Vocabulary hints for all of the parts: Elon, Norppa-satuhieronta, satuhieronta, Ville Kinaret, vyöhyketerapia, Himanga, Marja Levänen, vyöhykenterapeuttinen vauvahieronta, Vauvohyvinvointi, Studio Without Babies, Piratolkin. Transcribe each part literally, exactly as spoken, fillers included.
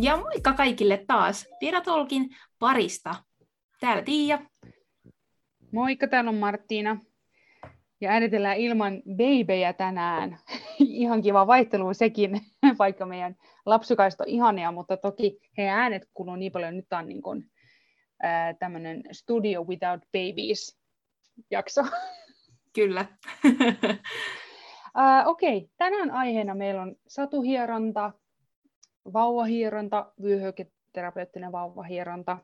Ja moikka kaikille taas Piratolkin parista. Täällä Tiia. Moikka, täällä on Marttiina. Ja äänitellään ilman beibejä tänään. Ihan kiva vaihtelu sekin, vaikka meidän lapsukaista on ihania, mutta toki heidän äänet kuluu niin paljon. Nyt on niin kuin, ää, tämmöinen Studio Without Babies -jakso. Kyllä. ää, okei, tänään aiheena meillä on satuhieronta, vauvahieronta, vyöhyketerapeuttinen vauvahieronta.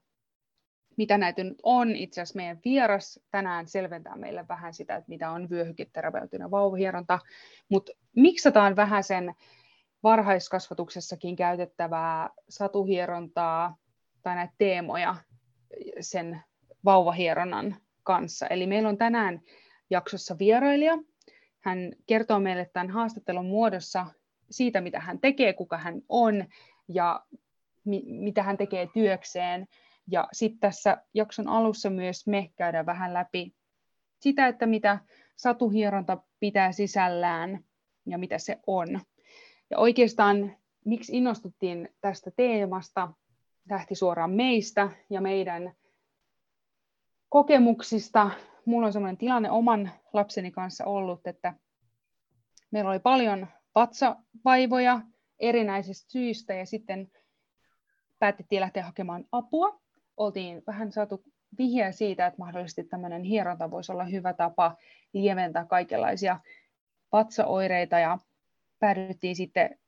Mitä näitä nyt on? Itse asiassa meidän vieras tänään selventää meille vähän sitä, että mitä on vyöhyketerapeuttinen vauvahieronta. Mutta miksataan vähän sen varhaiskasvatuksessakin käytettävää satuhierontaa tai näitä teemoja sen vauvahieronnan kanssa. Eli meillä on tänään jaksossa vierailija. Hän kertoo meille tämän haastattelun muodossa siitä, mitä hän tekee, kuka hän on ja mi- mitä hän tekee työkseen. Ja sitten tässä jakson alussa myös me käydään vähän läpi sitä, että mitä satuhieronta pitää sisällään ja mitä se on. Ja oikeastaan, miksi innostuttiin tästä teemasta, lähti suoraan meistä ja meidän kokemuksista. Mulla on sellainen tilanne oman lapseni kanssa ollut, että meillä oli paljon vatsavaivoja erinäisistä syistä ja sitten päätettiin lähteä hakemaan apua. Oltiin vähän saatu vihjeä siitä, että mahdollisesti tämmöinen hieronta voisi olla hyvä tapa lieventää kaikenlaisia vatsaoireita ja päädyttiin sitten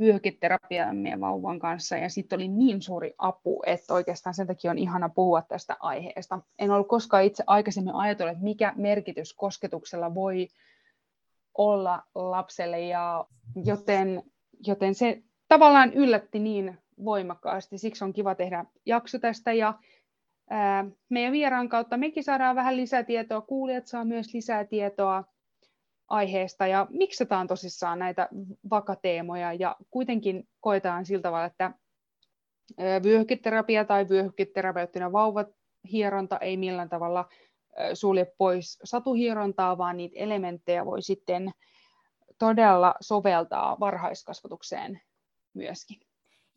vyöhyketerapiaan meidän vauvan kanssa ja sitten oli niin suuri apu, että oikeastaan sen takia on ihana puhua tästä aiheesta. En ollut koskaan itse aikaisemmin ajatellut, että mikä merkitys kosketuksella voi olla lapselle, ja joten, joten se tavallaan yllätti niin voimakkaasti. Siksi on kiva tehdä jakso tästä ja ää, meidän vieraan kautta mekin saadaan vähän lisätietoa, kuulijat saa myös lisää tietoa aiheesta ja miksataan tosissaan näitä vakateemoja ja kuitenkin koetaan sillä tavalla, että vyöhyketerapia tai vyöhyketerapeuttinen vauvahieronta ei millään tavalla sulje pois satuhierontaa, vaan niitä elementtejä voi sitten todella soveltaa varhaiskasvatukseen myöskin.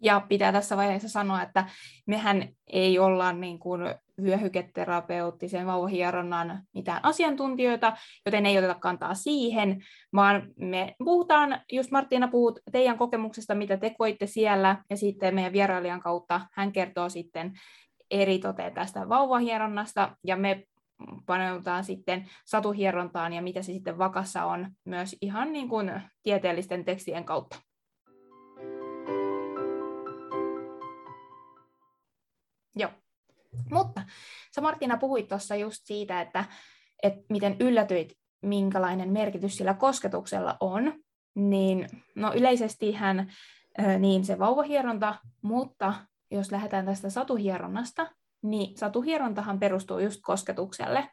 Ja pitää tässä vaiheessa sanoa, että mehän ei olla niin kuin vyöhyketerapeuttisen vauvahieronnan mitään asiantuntijoita, joten ei oteta kantaa siihen, vaan me puhutaan, just Marttiina puhut teidän kokemuksesta, mitä te koitte siellä, ja sitten meidän vierailijan kautta hän kertoo sitten eritoten tästä vauvahieronnasta, ja me paneudutaan sitten satuhierontaan ja mitä se sitten vakassa on myös ihan niin kuin tieteellisten tekstien kautta. Joo, mutta sä Marttiina puhuit tuossa just siitä, että, että miten yllätyit, minkälainen merkitys sillä kosketuksella on, niin no yleisestihän niin se vauvahieronta, mutta jos lähdetään tästä satuhieronnasta, niin satuhierontahan perustuu just kosketukselle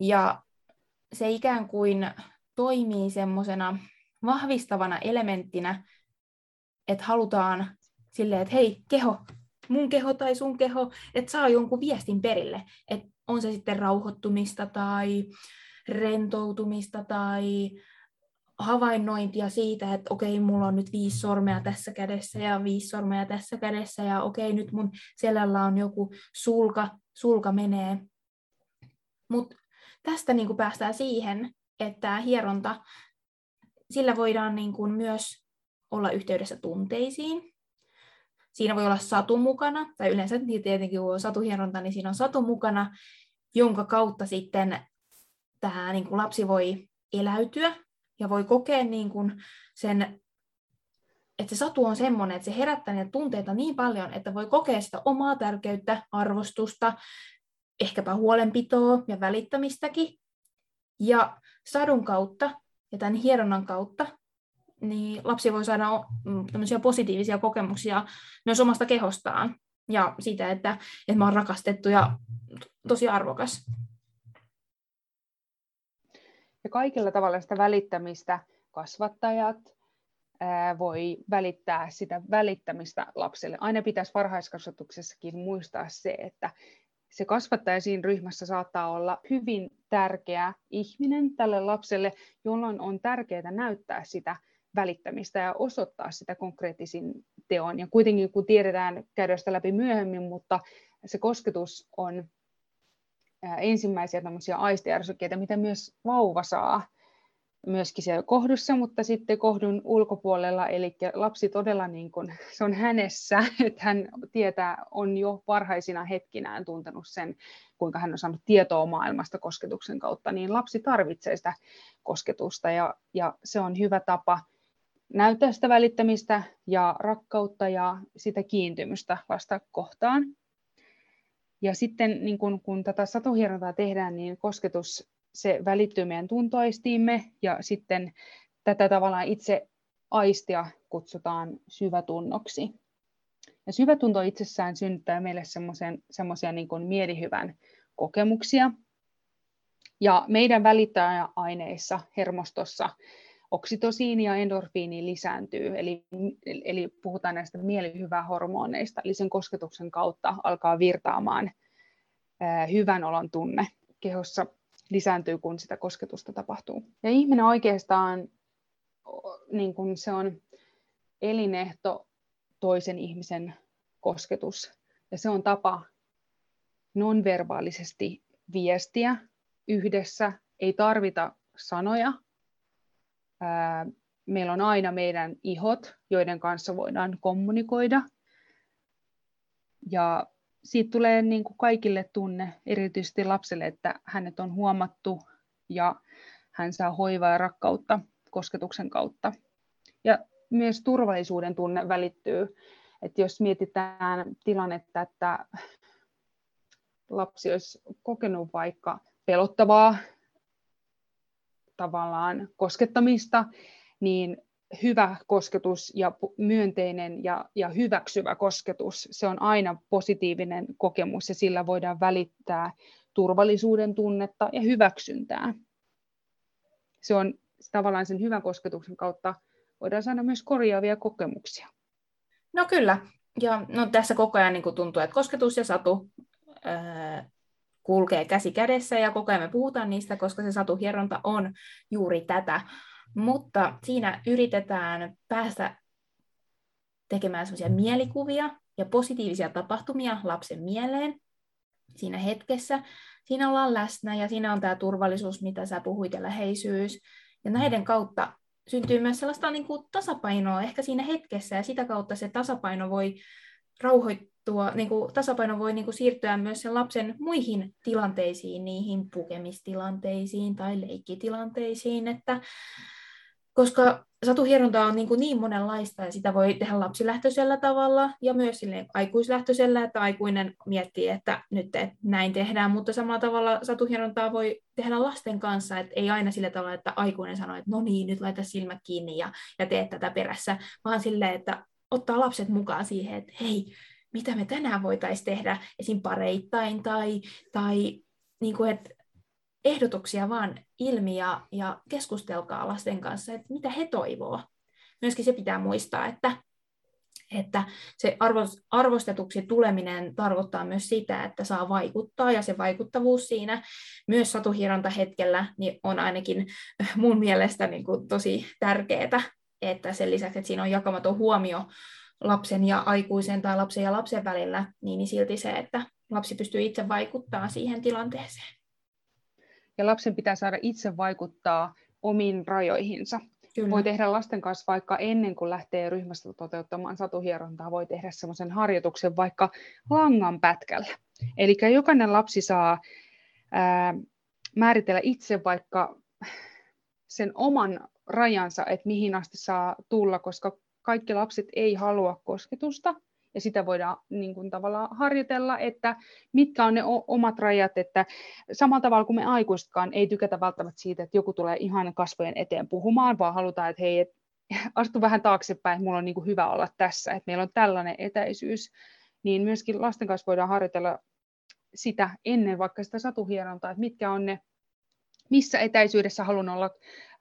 ja se ikään kuin toimii semmoisena vahvistavana elementtinä, että halutaan silleen, että hei keho, mun keho tai sun keho, että saa jonkun viestin perille, että on se sitten rauhoittumista tai rentoutumista tai havainnointia siitä, että okei, mulla on nyt viisi sormea tässä kädessä ja viisi sormea tässä kädessä ja okei, nyt mun selällä on joku sulka, sulka menee. Mutta tästä niinku päästään siihen, että tämä hieronta, sillä voidaan niinku myös olla yhteydessä tunteisiin. Siinä voi olla satu mukana, tai yleensä tietenkin kun on satuhieronta, niin siinä on satu mukana, jonka kautta sitten tämä niin kuin lapsi voi eläytyä ja voi kokea niin kuin sen, että se satu on semmoinen, että se herättää niitä tunteita niin paljon, että voi kokea sitä omaa tärkeyttä, arvostusta, ehkäpä huolenpitoa ja välittämistäkin. Ja sadun kautta ja tämän hieronnan kautta niin lapsi voi saada tämmöisiä positiivisia kokemuksia myös omasta kehostaan ja siitä, että, että mä oon rakastettu ja tosi arvokas. Ja kaikilla tavalla sitä välittämistä kasvattajat ää, voi välittää sitä välittämistä lapselle. Aina pitäisi varhaiskasvatuksessakin muistaa se, että se kasvattaja siinä ryhmässä saattaa olla hyvin tärkeä ihminen tälle lapselle, jolloin on tärkeää näyttää sitä välittämistä ja osoittaa sitä konkreettisin teon. Ja kuitenkin kun tiedetään, käydään sitä läpi myöhemmin, mutta se kosketus on ensimmäisiä tämmöisiä aistiärsykeitä, mitä myös vauva saa myöskin siellä kohdussa, mutta sitten kohdun ulkopuolella, eli lapsi todella niin kuin, se on hänessä, että hän tietää, on jo varhaisina hetkinään tuntenut sen, kuinka hän on saanut tietoa maailmasta kosketuksen kautta, niin lapsi tarvitsee sitä kosketusta ja, ja se on hyvä tapa näyttää sitä välittämistä ja rakkautta ja sitä kiintymystä lasta kohtaan. Ja sitten niin kun, kun tätä satuhierontaa tehdään, niin kosketus se välittyy meidän tuntoaistiimme ja sitten tätä tavallaan itse aistia kutsutaan syvätunnoksi. Ja syvätunto itsessään synnyttää meille semmoisia niin kuin mielihyvän kokemuksia. Ja meidän välittäjäaineissa hermostossa oksitosiini ja endorfiini lisääntyy, eli, eli puhutaan näistä mielihyvähormoneista, eli sen kosketuksen kautta alkaa virtaamaan ää, hyvän olon tunne kehossa. Lisääntyy, kun sitä kosketusta tapahtuu. Ja ihminen oikeastaan, niin kuin se on elinehto toisen ihmisen kosketus. Ja se on tapa nonverbaalisesti viestiä yhdessä. Ei tarvita sanoja. Meillä on aina meidän ihot, joiden kanssa voidaan kommunikoida. Ja siitä tulee niin kuin kaikille tunne, erityisesti lapselle, että hänet on huomattu ja hän saa hoivaa ja rakkautta kosketuksen kautta. Ja myös turvallisuuden tunne välittyy. Että jos mietitään tilannetta, että lapsi olisi kokenut vaikka pelottavaa tavallaan koskettamista, niin hyvä kosketus ja myönteinen ja, ja hyväksyvä kosketus, se on aina positiivinen kokemus ja sillä voidaan välittää turvallisuuden tunnetta ja hyväksyntää. Se on tavallaan sen hyvän kosketuksen kautta voidaan saada myös korjaavia kokemuksia. No kyllä. Ja, no, tässä koko ajan niin kun tuntuu, että kosketus ja satu ää, kulkee käsi kädessä ja koko ajan me puhutaan niistä, koska se satuhieronta on juuri tätä. Mutta siinä yritetään päästä tekemään semmoisia mielikuvia ja positiivisia tapahtumia lapsen mieleen siinä hetkessä. Siinä ollaan läsnä ja siinä on tämä turvallisuus, mitä sä puhuit, ja läheisyys. Ja näiden kautta syntyy myös sellaista niin kuin tasapainoa ehkä siinä hetkessä, ja sitä kautta se tasapaino voi rauhoittua, niin kuin tasapaino voi niin kuin siirtyä myös sen lapsen muihin tilanteisiin, niihin pukemistilanteisiin tai leikkitilanteisiin, että koska satuhierontaa on niin, niin monenlaista ja sitä voi tehdä lapsilähtöisellä tavalla ja myös silleen aikuislähtöisellä, että aikuinen miettii, että nyt et näin tehdään, mutta samalla tavalla satuhierontaa voi tehdä lasten kanssa, että ei aina sillä tavalla, että aikuinen sanoo, että no niin, nyt laita silmät kiinni ja, ja tee tätä perässä, vaan silleen, että ottaa lapset mukaan siihen, että hei, mitä me tänään voitaisiin tehdä esim. Pareittain tai, tai niin kuin, että ehdotuksia vaan ilmi ja, ja keskustelkaa lasten kanssa, että mitä he toivoo. Myöskin se pitää muistaa, että, että se arvostetuksi tuleminen tarkoittaa myös sitä, että saa vaikuttaa ja se vaikuttavuus siinä myös satuhieronta hetkellä niin on ainakin mun mielestä niin kuin tosi tärkeää. Että sen lisäksi, että siinä on jakamaton huomio lapsen ja aikuisen tai lapsen ja lapsen välillä, niin silti se, että lapsi pystyy itse vaikuttamaan siihen tilanteeseen. Ja lapsen pitää saada itse vaikuttaa omiin rajoihinsa. Kyllä. Voi tehdä lasten kanssa vaikka ennen kuin lähtee ryhmästä toteuttamaan satuhierontaa, voi tehdä semmoisen harjoituksen vaikka langan pätkällä. Eli jokainen lapsi saa ää, määritellä itse vaikka sen oman rajansa, että mihin asti saa tulla, koska kaikki lapset ei halua kosketusta ja sitä voidaan niin kuin, tavallaan harjoitella, että mitkä on ne o- omat rajat, että samalla tavalla kuin me aikuisetkaan ei tykätä välttämättä siitä, että joku tulee ihan kasvojen eteen puhumaan, vaan halutaan, että hei, et, astu vähän taaksepäin, että mulla on niin kuin, hyvä olla tässä, että meillä on tällainen etäisyys, niin myöskin lasten kanssa voidaan harjoitella sitä ennen vaikka sitä satuhierontaa, että mitkä on ne missä etäisyydessä haluan olla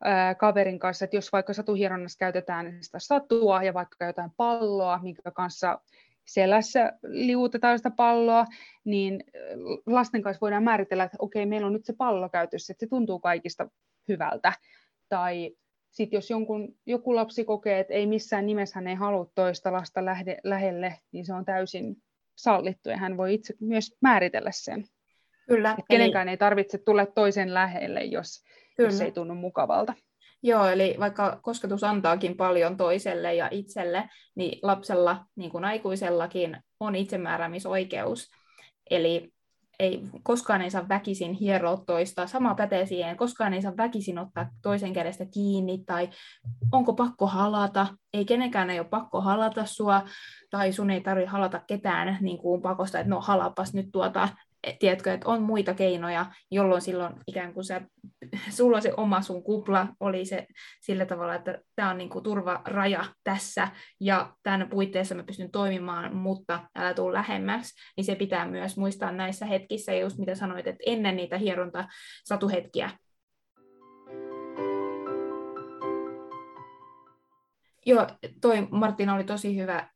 ää, kaverin kanssa, että jos vaikka satuhieronnassa käytetään sitä satua ja vaikka jotain palloa, minkä kanssa selässä liuutetaan sitä palloa, niin lasten kanssa voidaan määritellä, että okei, meillä on nyt se pallo käytössä, että se tuntuu kaikista hyvältä. Tai Sitten jos jonkun, joku lapsi kokee, että ei missään nimessä hän ei halua toista lasta lähde, lähelle, niin se on täysin sallittu ja hän voi itse myös määritellä sen. Kyllä. Että kenenkään eli... ei tarvitse tulla toisen lähelle, jos, jos ei tunnu mukavalta. Joo, eli vaikka kosketus antaakin paljon toiselle ja itselle, niin lapsella, niin kuin aikuisellakin, on itsemääräämisoikeus. Eli ei, koskaan ei saa väkisin hieroa toista. Sama pätee siihen, koskaan ei saa väkisin ottaa toisen kädestä kiinni, tai onko pakko halata, ei kenenkään ei ole pakko halata sua, tai sun ei tarvitse halata ketään niin kuin pakosta, että no halapas nyt tuota, tiedätkö, että on muita keinoja, jolloin silloin ikään kuin sä, sulla on se oma sun kupla, oli se sillä tavalla, että tämä on niin kuin turvaraja tässä, ja tämän puitteissa mä pystyn toimimaan, mutta älä tule lähemmäksi, niin se pitää myös muistaa näissä hetkissä, just mitä sanoit, että ennen niitä hieronta-satuhetkiä. Joo, toi Martina oli tosi hyvä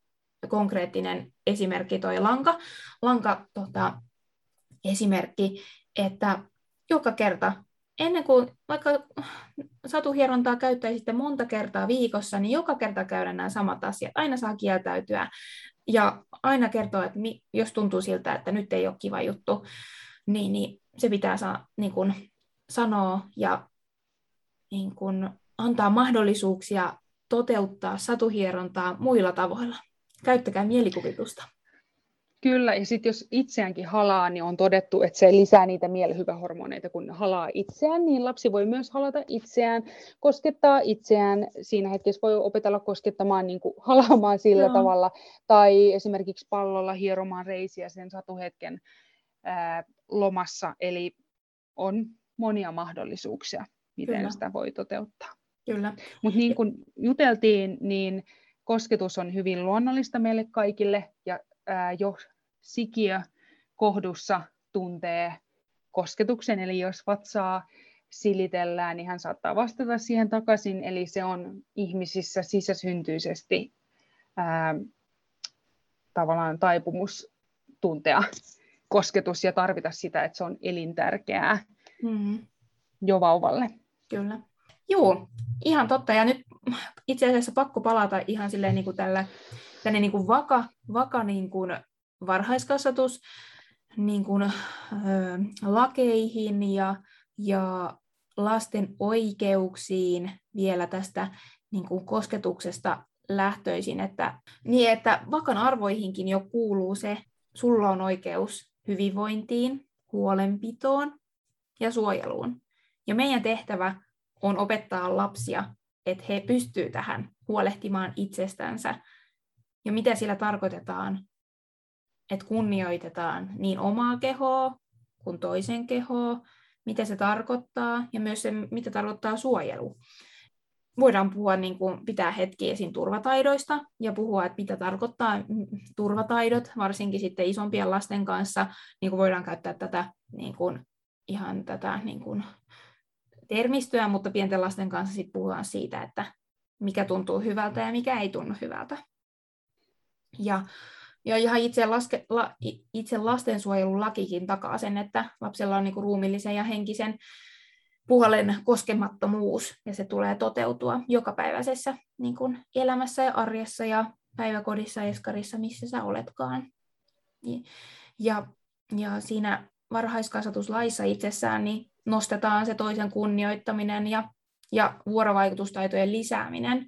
konkreettinen esimerkki, toi lanka. Lanka, tota... Esimerkki, että joka kerta, ennen kuin vaikka satuhierontaa käyttäisitte monta kertaa viikossa, niin joka kerta käydään nämä samat asiat. Aina saa kieltäytyä ja aina kertoa, että jos tuntuu siltä, että nyt ei ole kiva juttu, niin, niin se pitää saa, niin kun, sanoa ja niin kun, antaa mahdollisuuksia toteuttaa satuhierontaa muilla tavoilla. Käyttäkää mielikuvitusta. Kyllä, ja sitten jos itseäänkin halaa, niin on todettu, että se lisää niitä mielihyvähormoneita, kun halaa itseään, niin lapsi voi myös halata itseään, koskettaa itseään. Siinä hetkessä voi opetella koskettamaan, niin kuin halaamaan sillä no. tavalla, tai esimerkiksi pallolla hieromaan reisiä sen satuhetken ää, lomassa. Eli on monia mahdollisuuksia, miten Kyllä. sitä voi toteuttaa. Kyllä. Mutta niin kuin juteltiin, niin kosketus on hyvin luonnollista meille kaikille, ja ää, jo sikiö kohdussa tuntee kosketuksen, eli jos vatsaa silitellään, niin hän saattaa vastata siihen takaisin, eli se on ihmisissä sisäsyntyisesti ää, tavallaan taipumus tuntea kosketus ja tarvita sitä, että se on elintärkeää mm-hmm. jo vauvalle. Kyllä. Joo, ihan totta, ja nyt itse asiassa pakko palata ihan silleen niin kuin tällä tänne niin kuin vaka, vaka niin kuin varhaiskasvatus niin kuin, ö, lakeihin ja, ja lasten oikeuksiin vielä tästä niin kuin kosketuksesta lähtöisin, että, niin että vakan arvoihinkin jo kuuluu se, sulla on oikeus hyvinvointiin, huolenpitoon ja suojeluun. Ja meidän tehtävä on opettaa lapsia, että he pystyvät tähän huolehtimaan itsestänsä. Ja mitä sillä tarkoitetaan, että kunnioitetaan niin omaa kehoa kuin toisen kehoa, mitä se tarkoittaa ja myös se, mitä tarkoittaa suojelu. Voidaan puhua, niin kuin pitää hetki esiin turvataidoista ja puhua, että mitä tarkoittaa turvataidot, varsinkin sitten isompien lasten kanssa, niin kuin voidaan käyttää tätä, niin kuin, ihan tätä niin kuin termistöä, mutta pienten lasten kanssa sitten puhutaan siitä, että mikä tuntuu hyvältä ja mikä ei tunnu hyvältä. Ja, ja ihan itse, laske, la, itse lastensuojelulakikin takaa sen, että lapsella on niinku ruumiillisen ja henkisen puolen koskemattomuus, ja se tulee toteutua jokapäiväisessä niinku elämässä ja arjessa ja päiväkodissa, eskarissa, missä sä oletkaan. Ja, ja siinä varhaiskasvatuslaissa itsessään niin nostetaan se toisen kunnioittaminen ja, ja vuorovaikutustaitojen lisääminen.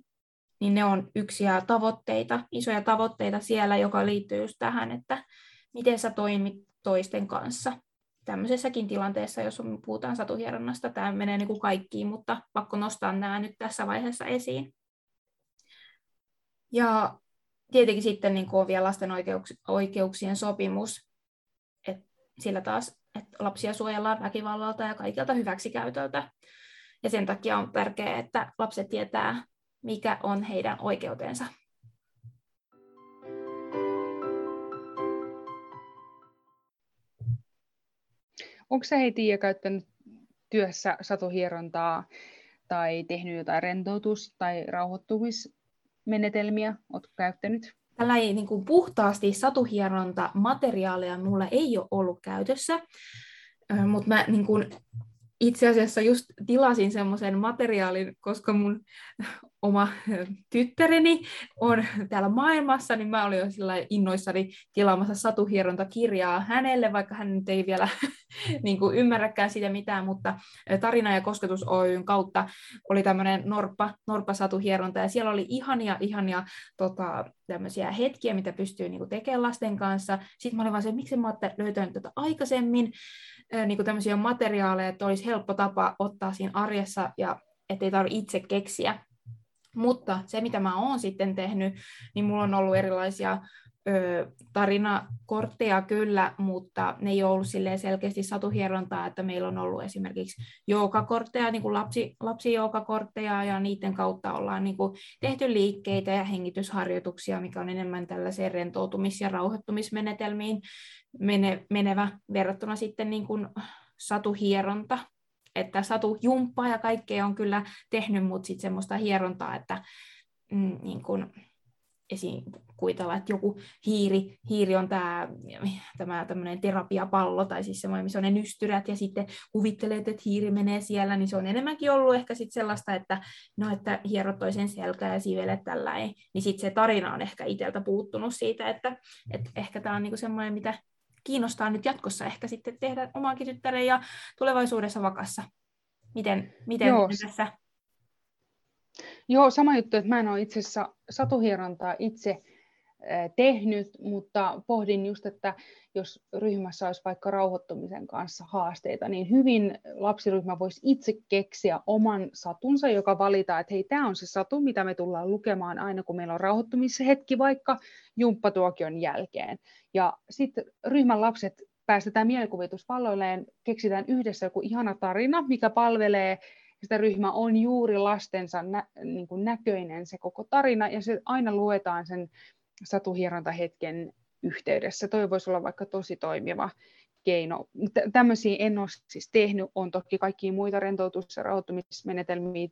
Niin ne on yksiä tavoitteita, isoja tavoitteita siellä, joka liittyy just tähän, että miten sä toimit toisten kanssa. Tämmöisessäkin tilanteessa, jos puhutaan satuhieronnasta, tämä menee niin kuin kaikkiin, mutta pakko nostaa nämä nyt tässä vaiheessa esiin. Ja tietenkin sitten niin kuin on vielä lasten oikeuksien sopimus, että sillä taas, että lapsia suojellaan väkivallalta ja kaikilta hyväksikäytöltä. Ja sen takia on tärkeää, että lapset tietää, mikä on heidän oikeutensa. Onko sä, hei Tiia, käyttänyt työssä satuhierontaa tai tehnyt jotain rentoutus- tai rauhoittumismenetelmiä? Oletko käyttänyt? Tällä ei niin kuin puhtaasti satuhieronta materiaalia mulla ei ole ollut käytössä, mutta mä niin kuin itse asiassa just tilasin semmoisen materiaalin, koska mun oma tyttäreni on täällä maailmassa, niin mä olin jo sillä innoissani tilaamassa satuhierontakirjaa hänelle, vaikka hän nyt ei vielä niin kuin ymmärräkään sitä mitään, mutta Tarina ja kosketus Oyn kautta oli tämmöinen norppa, norppa-satuhieronta, ja siellä oli ihania, ihania tota, tämmöisiä hetkiä, mitä pystyy niin kuin tekemään lasten kanssa. Sitten mä olin vaan se, miksi mä olen löytänyt tätä aikaisemmin, niin kuin tämmöisiä materiaaleja, että olisi helppo tapa ottaa siinä arjessa, ja ettei tarvitse itse keksiä. Mutta se, mitä mä oon sitten tehnyt, niin mulla on ollut erilaisia ö, tarinakortteja kyllä, mutta ne ei ole ollut selkeästi satuhierontaa, että meillä on ollut esimerkiksi joogakortteja, niin kuin lapsi, lapsijoogakortteja, ja niiden kautta ollaan niin kuin tehty liikkeitä ja hengitysharjoituksia, mikä on enemmän tällaiseen rentoutumis- ja rauhoittumismenetelmiin mene, menevä verrattuna sitten niin kuin satuhieronta. Että satujumppaa ja kaikkea on kyllä tehnyt, mutta sitten semmoista hierontaa, että mm, niin kun esiin kuvitella, että joku hiiri, hiiri on tämä tämmöinen terapiapallo, tai siis semmoinen, missä on ne nystyrät, ja sitten kuvittelet, että hiiri menee siellä, niin se on enemmänkin ollut ehkä sitten sellaista, että no, että hierot toisen selkää ja sivelet tällainen, niin sitten se tarina on ehkä itseltä puuttunut siitä, että, että ehkä tämä on niinku semmoinen, mitä kiinnostaa nyt jatkossa ehkä sitten tehdä omaankin tyttären ja tulevaisuudessa Vakassa. Miten, miten Joo. tässä? Joo, sama juttu, että mä en ole itse asiassa satuhierontaa itse tehnyt, mutta pohdin just, että jos ryhmässä olisi vaikka rauhoittumisen kanssa haasteita, niin hyvin lapsiryhmä voisi itse keksiä oman satunsa, joka valitaan, että hei, tämä on se satu, mitä me tullaan lukemaan aina, kun meillä on rauhoittumishetki vaikka jumppatuokion jälkeen. Ja sitten ryhmän lapset päästetään mielikuvituspalloilleen, keksitään yhdessä joku ihana tarina, mikä palvelee sitä ryhmää, on juuri lastensa nä- niin kuin näköinen se koko tarina, ja se aina luetaan sen satuhierontahetken yhteydessä. Toi voisi olla vaikka tosi toimiva keino. Tämmöisiä en ole siis tehnyt, on toki kaikkia muita rentoutus- ja rauhoittumismenetelmiä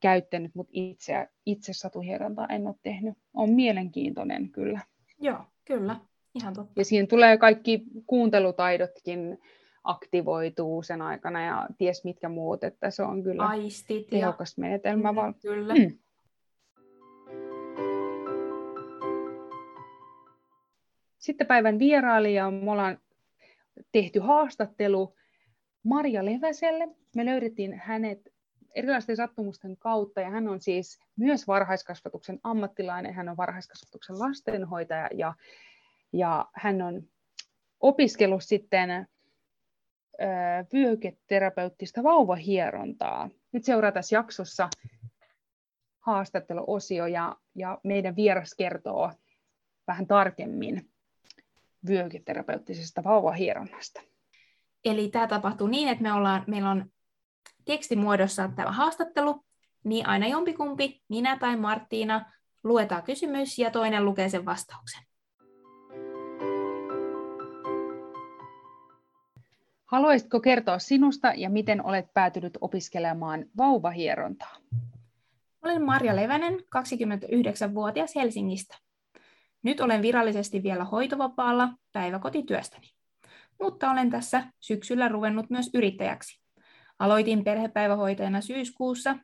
käyttänyt, mutta itse, itse satuhierontaa en ole tehnyt. On mielenkiintoinen kyllä. Joo, kyllä. Ihan totta. Ja siihen tulee kaikki kuuntelutaidotkin aktivoituu sen aikana ja ties mitkä muut, että se on kyllä aistit tehokas ja menetelmä. Kyllä. kyllä. Mm. Sitten päivän vierailija, me ollaan tehty haastattelu Marja Leväselle. Me löydettiin hänet erilaisten sattumusten kautta, ja hän on siis myös varhaiskasvatuksen ammattilainen. Hän on varhaiskasvatuksen lastenhoitaja, ja, ja hän on opiskellut sitten ö, vyöhyketerapeuttista vauvahierontaa. Nyt seuraa tässä jaksossa haastatteluosio, ja, ja meidän vieras kertoo vähän tarkemmin vyöhyketerapeuttisesta vauvahieronnasta. Eli tämä tapahtuu niin, että me ollaan, meillä on tekstimuodossa tämä haastattelu, niin aina jompikumpi, minä tai Marttiina, luetaan kysymys ja toinen lukee sen vastauksen. Haluaisitko kertoa sinusta ja miten olet päätynyt opiskelemaan vauvahierontaa? Olen Marja Levänen, kaksikymmentäyhdeksänvuotias Helsingistä. Nyt olen virallisesti vielä hoitovapaalla päiväkotityöstäni, mutta olen tässä syksyllä ruvennut myös yrittäjäksi. Aloitin perhepäivähoitajana syyskuussa.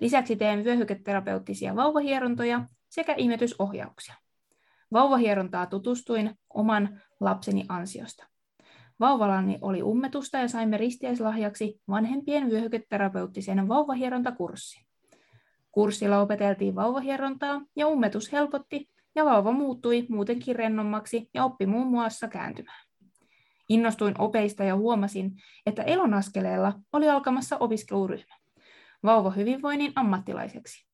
Lisäksi teen vyöhyketerapeuttisia vauvahierontoja sekä imetysohjauksia. Vauvahierontaa tutustuin oman lapseni ansiosta. Vauvalani oli ummetusta ja saimme ristiäislahjaksi vanhempien vyöhyketerapeuttisen vauvahierontakurssin. Kurssilla opeteltiin vauvahierontaa ja ummetus helpotti, ja vauva muuttui muutenkin rennommaksi ja oppi muun muassa kääntymään. Innostuin opeista ja huomasin, että Elon askeleella oli alkamassa opiskeluryhmä Vauvohyvinvoinnin ammattilaiseksi.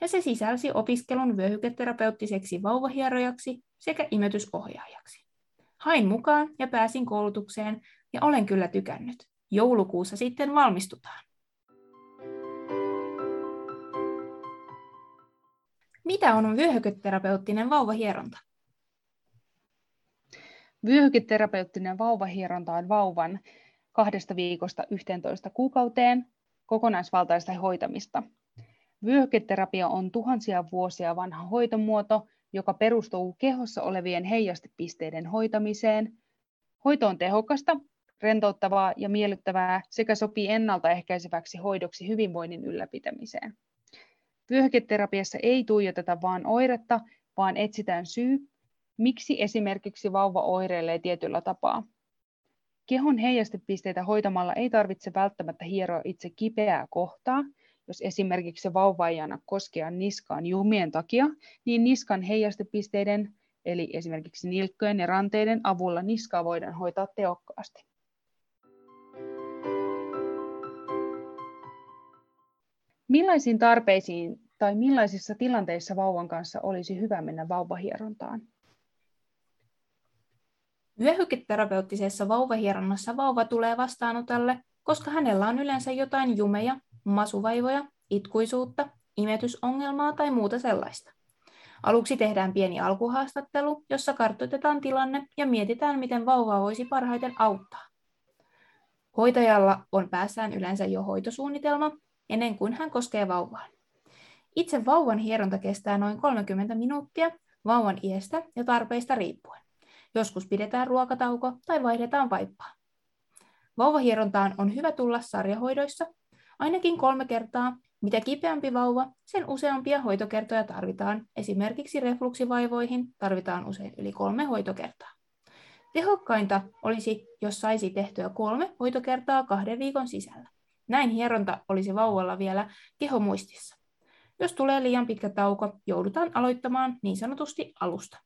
Ja se sisälsi opiskelun vyöhyketerapeuttiseksi vauvahierojaksi sekä imetysohjaajaksi. Hain mukaan ja pääsin koulutukseen ja olen kyllä tykännyt. Joulukuussa sitten valmistutaan. Mitä on vyöhyketerapeuttinen vauvahieronta? Vyöhyketerapeuttinen vauvahieronta on vauvan kahdesta viikosta yhteentoista kuukauteen kokonaisvaltaista hoitamista. Vyöhyketerapia on tuhansia vuosia vanha hoitomuoto, joka perustuu kehossa olevien heijastepisteiden hoitamiseen. Hoito on tehokasta, rentouttavaa ja miellyttävää sekä sopii ennaltaehkäiseväksi hoidoksi hyvinvoinnin ylläpitämiseen. Vyöhyketerapiassa ei tuijoteta vain oiretta, vaan etsitään syy, miksi esimerkiksi vauva oireilee tietyllä tapaa. Kehon heijastepisteitä hoitamalla ei tarvitse välttämättä hieroa itse kipeää kohtaa. Jos esimerkiksi vauva ei anna koskea niskaan jumien takia, niin niskan heijastepisteiden, eli esimerkiksi nilkkojen ja ranteiden avulla niskaa voidaan hoitaa tehokkaasti. Millaisiin tarpeisiin tai millaisissa tilanteissa vauvan kanssa olisi hyvä mennä vauvahierontaan? Vyöhyketerapeuttisessa vauvahieronnassa vauva tulee vastaanotalle, koska hänellä on yleensä jotain jumeja, masuvaivoja, itkuisuutta, imetysongelmaa tai muuta sellaista. Aluksi tehdään pieni alkuhaastattelu, jossa kartoitetaan tilanne ja mietitään, miten vauvaa voisi parhaiten auttaa. Hoitajalla on päässään yleensä jo hoitosuunnitelma, ennen kuin hän koskee vauvaan. Itse vauvan hieronta kestää noin kolmekymmentä minuuttia vauvan iästä ja tarpeista riippuen. Joskus pidetään ruokatauko tai vaihdetaan vaippaa. Vauvahierontaan on hyvä tulla sarjahoidoissa ainakin kolme kertaa. Mitä kipeämpi vauva, sen useampia hoitokertoja tarvitaan. Esimerkiksi refluksivaivoihin tarvitaan usein yli kolme hoitokertaa. Tehokkainta olisi, jos saisi tehtyä kolme hoitokertaa kahden viikon sisällä. Näin hieronta olisi vauvalla vielä kehomuistissa. Jos tulee liian pitkä tauko, joudutaan aloittamaan niin sanotusti alusta.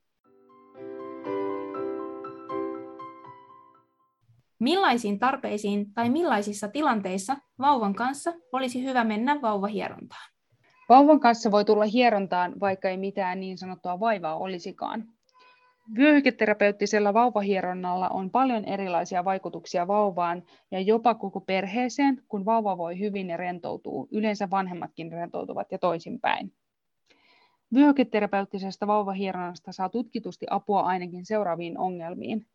Millaisiin tarpeisiin tai millaisissa tilanteissa vauvan kanssa olisi hyvä mennä vauvahierontaan? Vauvan kanssa voi tulla hierontaan, vaikka ei mitään niin sanottua vaivaa olisikaan. Vyöhyketerapeuttisella vauvahieronnalla on paljon erilaisia vaikutuksia vauvaan ja jopa koko perheeseen, kun vauva voi hyvin ja rentoutuu. Yleensä vanhemmatkin rentoutuvat ja toisinpäin. Vyöhyketerapeuttisesta vauvahieronnasta saa tutkitusti apua ainakin seuraaviin ongelmiin.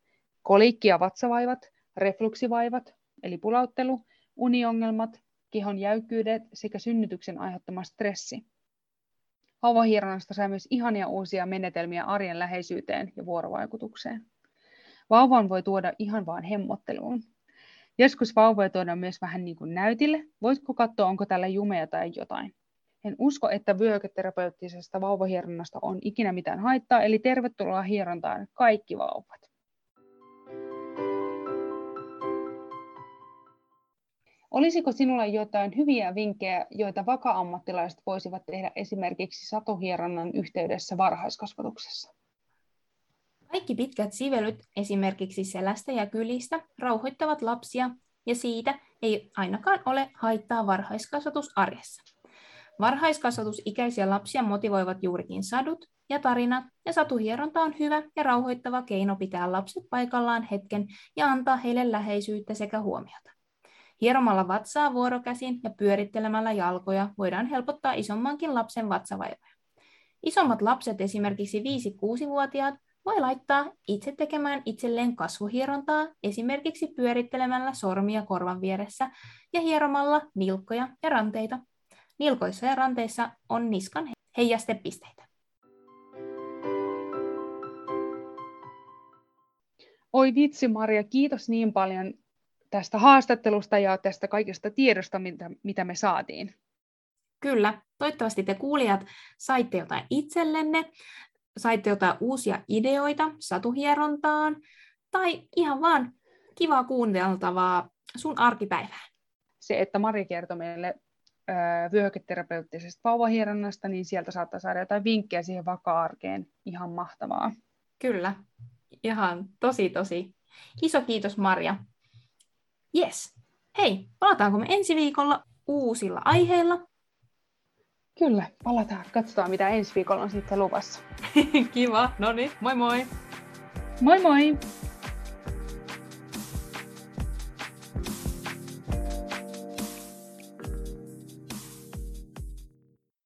Kolikki- ja vatsavaivat, refluksivaivat, eli pulauttelu, uniongelmat, kehon jäykkyydet sekä synnytyksen aiheuttama stressi. Vauvahieronnasta saa myös ihania uusia menetelmiä arjen läheisyyteen ja vuorovaikutukseen. Vauvan voi tuoda ihan vaan hemmotteluun. Joskus vauvoja tuodaan myös vähän niin kuin näytille. Voitko katsoa, onko tällä jumeja tai jotain? En usko, että vyöhyketerapeuttisesta vauvahieronnasta on ikinä mitään haittaa, eli tervetuloa hierontaan kaikki vauvat. Olisiko sinulla jotain hyviä vinkkejä, joita vaka-ammattilaiset voisivat tehdä esimerkiksi satuhieronnan yhteydessä varhaiskasvatuksessa? Kaikki pitkät sivelyt esimerkiksi selästä ja kylistä rauhoittavat lapsia ja siitä ei ainakaan ole haittaa varhaiskasvatusarjessa. Varhaiskasvatusikäisiä lapsia motivoivat juurikin sadut ja tarinat ja satuhieronta on hyvä ja rauhoittava keino pitää lapset paikallaan hetken ja antaa heille läheisyyttä sekä huomiota. Hieromalla vatsaa vuorokäsin ja pyörittelemällä jalkoja voidaan helpottaa isommankin lapsen vatsavaivoja. Isommat lapset, esimerkiksi viisi-kuusivuotiaat, voi laittaa itse tekemään itselleen kasvuhierontaa esimerkiksi pyörittelemällä sormia korvan vieressä ja hieromalla nilkkoja ja ranteita. Nilkoissa ja ranteissa on niskan heijastepisteitä. Oi vitsi Marja, kiitos niin paljon tästä haastattelusta ja tästä kaikesta tiedosta, mitä, mitä me saatiin. Kyllä, toivottavasti te kuulijat saitte jotain itsellenne, saitte jotain uusia ideoita satuhierontaan tai ihan vaan kivaa kuunneltavaa sun arkipäivään. Se, että Marja kertoi meille ö, vyöhyketerapeuttisesta vauvahieronnasta, niin sieltä saattaa saada jotain vinkkejä siihen vaka-arkeen. Ihan mahtavaa. Kyllä, ihan tosi tosi. Iso kiitos Marja. Jes. Hei, palataanko me ensi viikolla uusilla aiheilla? Kyllä, palataan. Katsotaan, mitä ensi viikolla on sitten luvassa. Kiva. No niin, moi moi. Moi moi.